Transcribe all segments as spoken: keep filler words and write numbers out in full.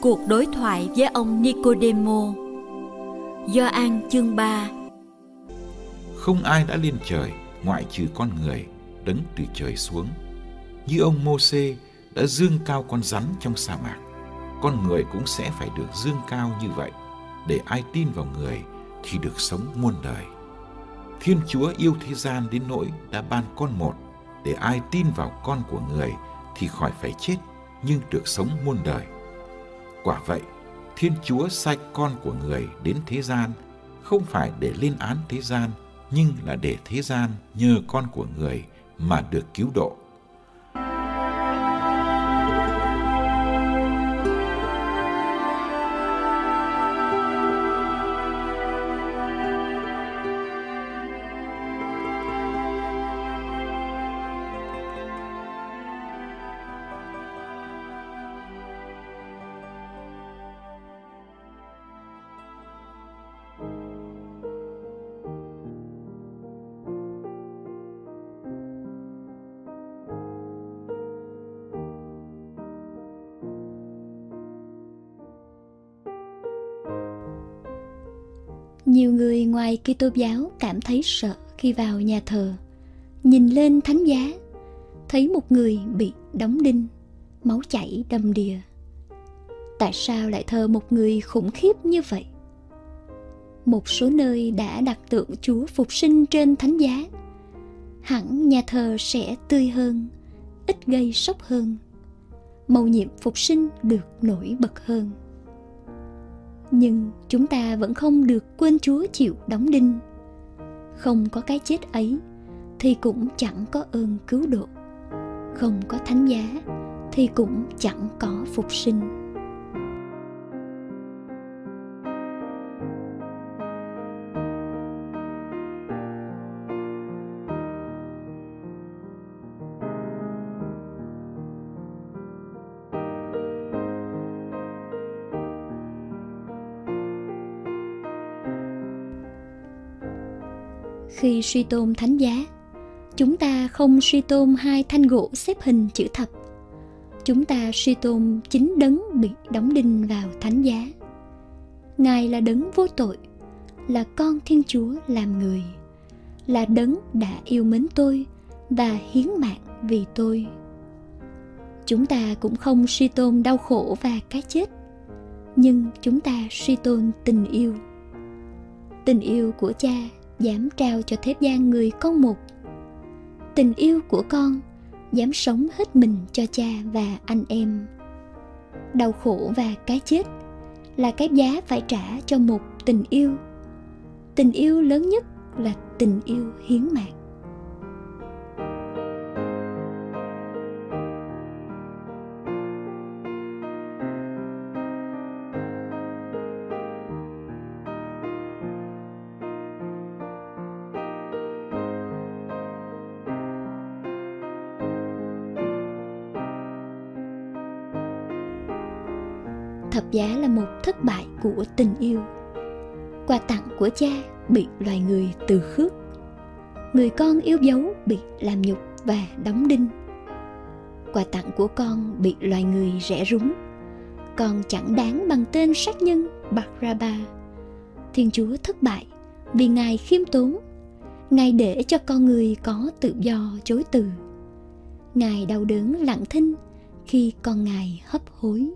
Cuộc đối thoại với ông Nicôđêmô. Gioan chương ba. Không ai đã lên trời ngoại trừ con người, đấng từ trời xuống. Như ông Môsê đã dương cao con rắn trong sa mạc, con người cũng sẽ phải được dương cao như vậy, để ai tin vào người thì được sống muôn đời. Thiên Chúa yêu thế gian đến nỗi đã ban con một, để ai tin vào con của người thì khỏi phải chết, nhưng được sống muôn đời. Quả vậy, Thiên Chúa sai con của người đến thế gian, không phải để lên án thế gian, nhưng là để thế gian nhờ con của người mà được cứu độ. Nhiều người ngoài Kitô giáo cảm thấy sợ khi vào nhà thờ, nhìn lên thánh giá, thấy một người bị đóng đinh, máu chảy đầm đìa. Tại sao lại thờ một người khủng khiếp như vậy? Một số nơi đã đặt tượng Chúa phục sinh trên thánh giá, hẳn nhà thờ sẽ tươi hơn, ít gây sốc hơn, mầu nhiệm phục sinh được nổi bật hơn. Nhưng chúng ta vẫn không được quên Chúa chịu đóng đinh. Không có cái chết ấy thì cũng chẳng có ơn cứu độ, không có thánh giá thì cũng chẳng có phục sinh. Khi suy tôn thánh giá, chúng ta không suy tôn hai thanh gỗ xếp hình chữ thập. Chúng ta suy tôn chính đấng bị đóng đinh vào thánh giá. Ngài là đấng vô tội, là con Thiên Chúa làm người, là đấng đã yêu mến tôi và hiến mạng vì tôi. Chúng ta cũng không suy tôn đau khổ và cái chết, nhưng chúng ta suy tôn tình yêu. Tình yêu của Cha dám trao cho thế gian người con một. Tình yêu của con dám sống hết mình cho cha và anh em. Đau khổ và cái chết là cái giá phải trả cho một tình yêu. Tình yêu lớn nhất là tình yêu hiến mạng. Thập giá là một thất bại của tình yêu. Quà tặng của cha bị loài người từ khước. Người con yêu dấu bị làm nhục và đóng đinh. Quà tặng của con bị loài người rẽ rúng. Con chẳng đáng bằng tên sát nhân Baraba. Thiên Chúa thất bại vì Ngài khiêm tốn. Ngài để cho con người có tự do chối từ. Ngài đau đớn lặng thinh khi con Ngài hấp hối.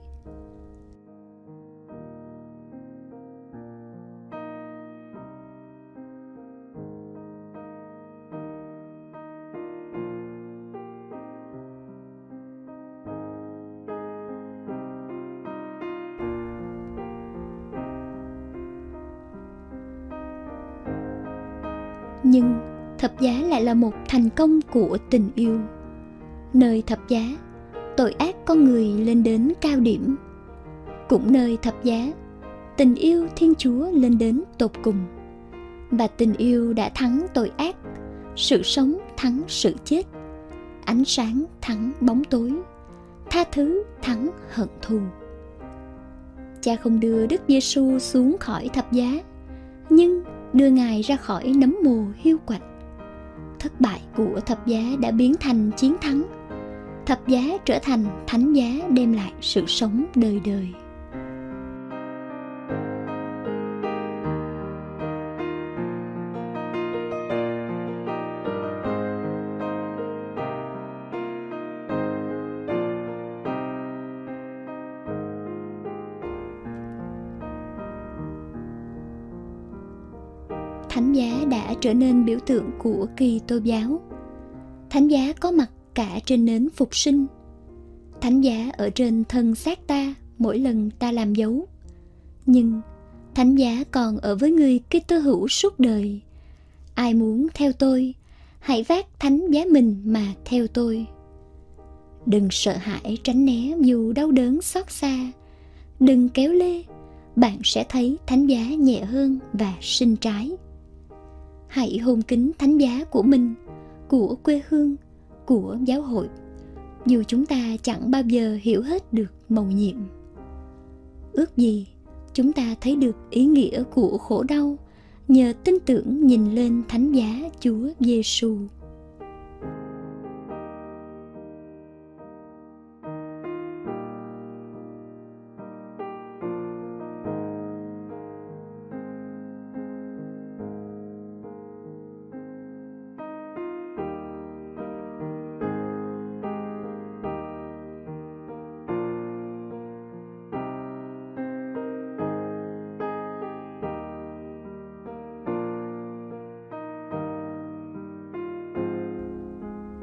Nhưng thập giá lại là một thành công của tình yêu. Nơi thập giá, tội ác con người lên đến cao điểm. Cũng nơi thập giá, tình yêu Thiên Chúa lên đến tột cùng. Và tình yêu đã thắng tội ác, sự sống thắng sự chết, ánh sáng thắng bóng tối, tha thứ thắng hận thù. Cha không đưa Đức Giê-xu xuống khỏi thập giá, nhưng đưa Ngài ra khỏi nấm mồ hiu quạnh. Thất bại của thập giá đã biến thành chiến thắng. Thập giá trở thành thánh giá đem lại sự sống đời đời. Thánh giá đã trở nên biểu tượng của Kitô giáo. Thánh giá có mặt cả trên nến phục sinh. Thánh giá ở trên thân xác ta mỗi lần ta làm dấu. Nhưng thánh giá còn ở với người Kitô hữu suốt đời. Ai muốn theo tôi, hãy vác thánh giá mình mà theo tôi. Đừng sợ hãi tránh né dù đau đớn xót xa. Đừng kéo lê, bạn sẽ thấy thánh giá nhẹ hơn và sinh trái. Hãy hôn kính thánh giá của mình, của quê hương, của giáo hội, dù chúng ta chẳng bao giờ hiểu hết được mầu nhiệm. Ước gì chúng ta thấy được ý nghĩa của khổ đau nhờ tin tưởng nhìn lên thánh giá Chúa Giêsu.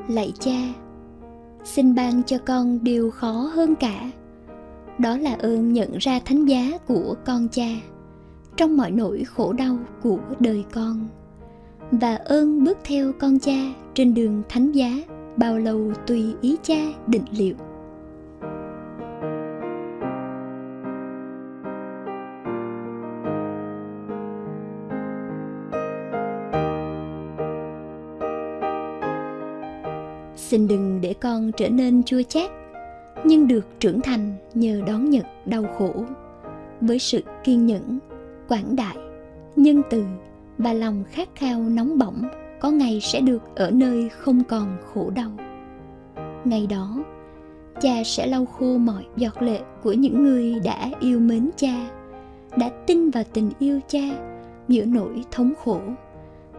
Lạy Cha, xin ban cho con điều khó hơn cả, đó là ơn nhận ra thánh giá của con Cha trong mọi nỗi khổ đau của đời con, và ơn bước theo con Cha trên đường thánh giá bao lâu tùy ý Cha định liệu. Xin đừng để con trở nên chua chát, nhưng được trưởng thành nhờ đón nhận đau khổ, với sự kiên nhẫn, quảng đại, nhân từ và lòng khát khao nóng bỏng, có ngày sẽ được ở nơi không còn khổ đau. Ngày đó, Cha sẽ lau khô mọi giọt lệ của những người đã yêu mến Cha, đã tin vào tình yêu Cha giữa nỗi thống khổ,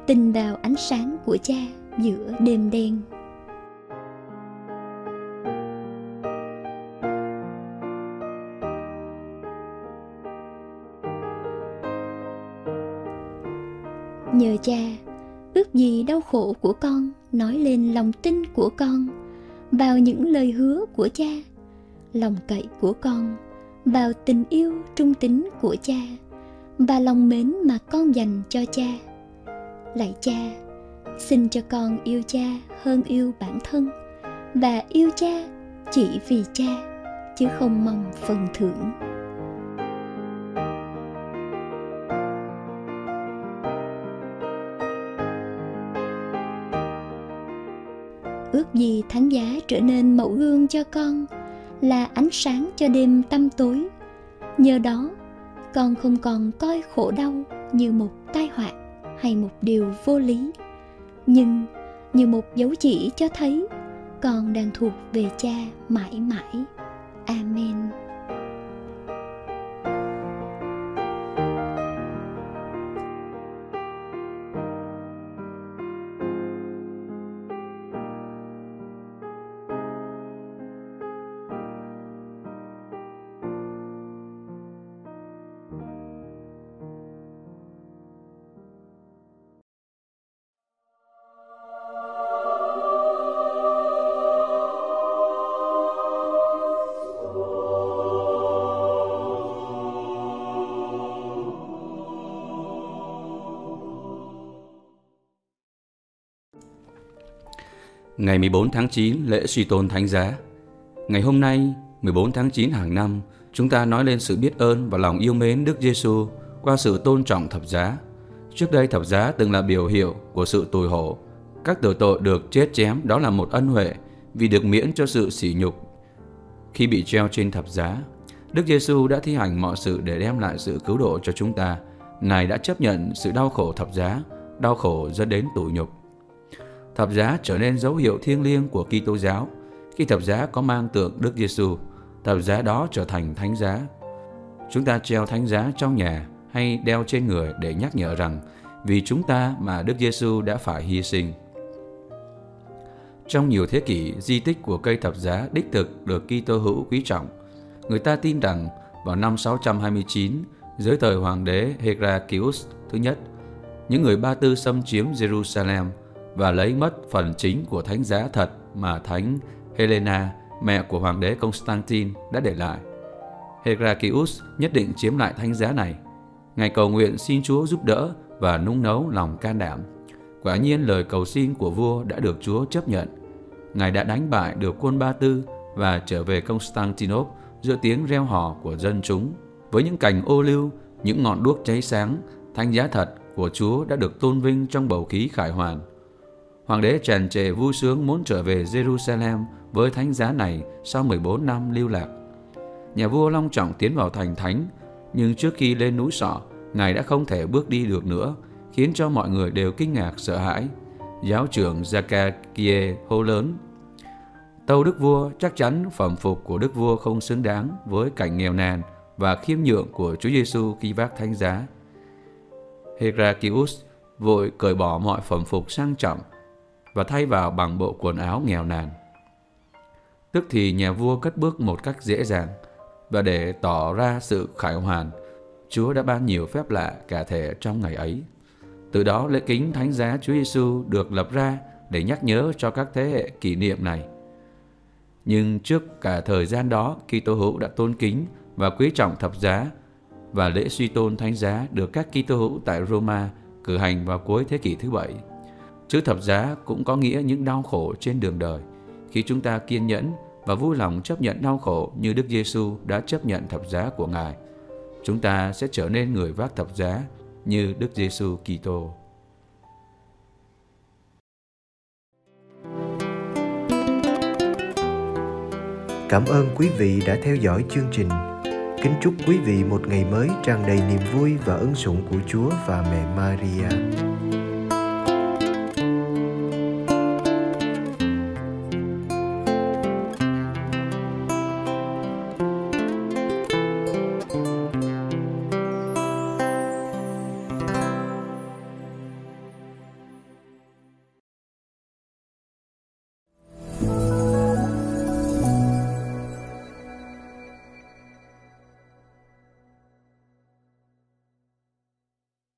tin vào ánh sáng của Cha giữa đêm đen. Nhờ Cha, ước gì đau khổ của con nói lên lòng tin của con vào những lời hứa của Cha, lòng cậy của con vào tình yêu trung tín của Cha và lòng mến mà con dành cho Cha. Lạy Cha, xin cho con yêu Cha hơn yêu bản thân và yêu Cha chỉ vì Cha, chứ không mong phần thưởng. Ước gì thánh giá trở nên mẫu gương cho con, là ánh sáng cho đêm tăm tối. Nhờ đó, con không còn coi khổ đau như một tai họa hay một điều vô lý, nhưng như một dấu chỉ cho thấy con đang thuộc về Cha mãi mãi. Amen. Ngày mười bốn tháng chín lễ suy tôn thánh giá. Ngày hôm nay mười bốn tháng chín hàng năm, chúng ta nói lên sự biết ơn và lòng yêu mến Đức Giê-xu qua sự tôn trọng thập giá. Trước đây thập giá từng là biểu hiệu của sự tủi hổ. Các tử tội được chết chém đó là một ân huệ vì được miễn cho sự sỉ nhục. Khi bị treo trên thập giá, Đức Giê-xu đã thi hành mọi sự để đem lại sự cứu độ cho chúng ta. Ngài đã chấp nhận sự đau khổ thập giá, đau khổ dẫn đến tủi nhục. Thập giá trở nên dấu hiệu thiêng liêng của Kitô giáo. Khi thập giá có mang tượng Đức Giê-xu, thập giá đó trở thành thánh giá. Chúng ta treo thánh giá trong nhà hay đeo trên người để nhắc nhở rằng vì chúng ta mà Đức Giê-xu đã phải hy sinh. Trong nhiều thế kỷ, di tích của cây thập giá đích thực được Kitô hữu quý trọng. Người ta tin rằng vào năm sáu trăm hai mươi chín, dưới thời hoàng đế Heraclius thứ nhất, những người Ba Tư xâm chiếm Jerusalem và lấy mất phần chính của thánh giá thật mà thánh Helena, mẹ của hoàng đế Constantine, đã để lại. Heraclius nhất định chiếm lại thánh giá này. Ngài cầu nguyện xin Chúa giúp đỡ và nung nấu lòng can đảm. Quả nhiên lời cầu xin của vua đã được Chúa chấp nhận. Ngài đã đánh bại được quân Ba Tư và trở về Constantinople giữa tiếng reo hò của dân chúng. Với những cành ô lưu, những ngọn đuốc cháy sáng, thánh giá thật của Chúa đã được tôn vinh trong bầu khí khải hoàn. Hoàng đế tràn trề vui sướng muốn trở về Jerusalem với thánh giá này sau mười bốn năm lưu lạc. Nhà vua long trọng tiến vào thành thánh, nhưng trước khi lên núi Sọ, Ngài đã không thể bước đi được nữa, khiến cho mọi người đều kinh ngạc sợ hãi. Giáo trưởng Zacchee hô lớn: "Tâu Đức Vua, chắc chắn phẩm phục của Đức Vua không xứng đáng với cảnh nghèo nàn và khiêm nhượng của Chúa Giêsu khi vác thánh giá." Heraclius vội cởi bỏ mọi phẩm phục sang trọng và thay vào bằng bộ quần áo nghèo nàn. Tức thì nhà vua cất bước một cách dễ dàng, và để tỏ ra sự khải hoàn, Chúa đã ban nhiều phép lạ cả thể trong ngày ấy. Từ đó lễ kính thánh giá Chúa Giêsu được lập ra để nhắc nhớ cho các thế hệ kỷ niệm này. Nhưng trước cả thời gian đó, Kitô hữu đã tôn kính và quý trọng thập giá, và lễ suy tôn thánh giá được các Kitô hữu tại Roma cử hành vào cuối thế kỷ thứ bảy. Chữ thập giá cũng có nghĩa những đau khổ trên đường đời. Khi chúng ta kiên nhẫn và vui lòng chấp nhận đau khổ như Đức Giê-xu đã chấp nhận thập giá của Ngài, chúng ta sẽ trở nên người vác thập giá như Đức Giê-xu Kitô. Cảm ơn quý vị đã theo dõi chương trình. Kính chúc quý vị một ngày mới tràn đầy niềm vui và ân sủng của Chúa và mẹ Maria.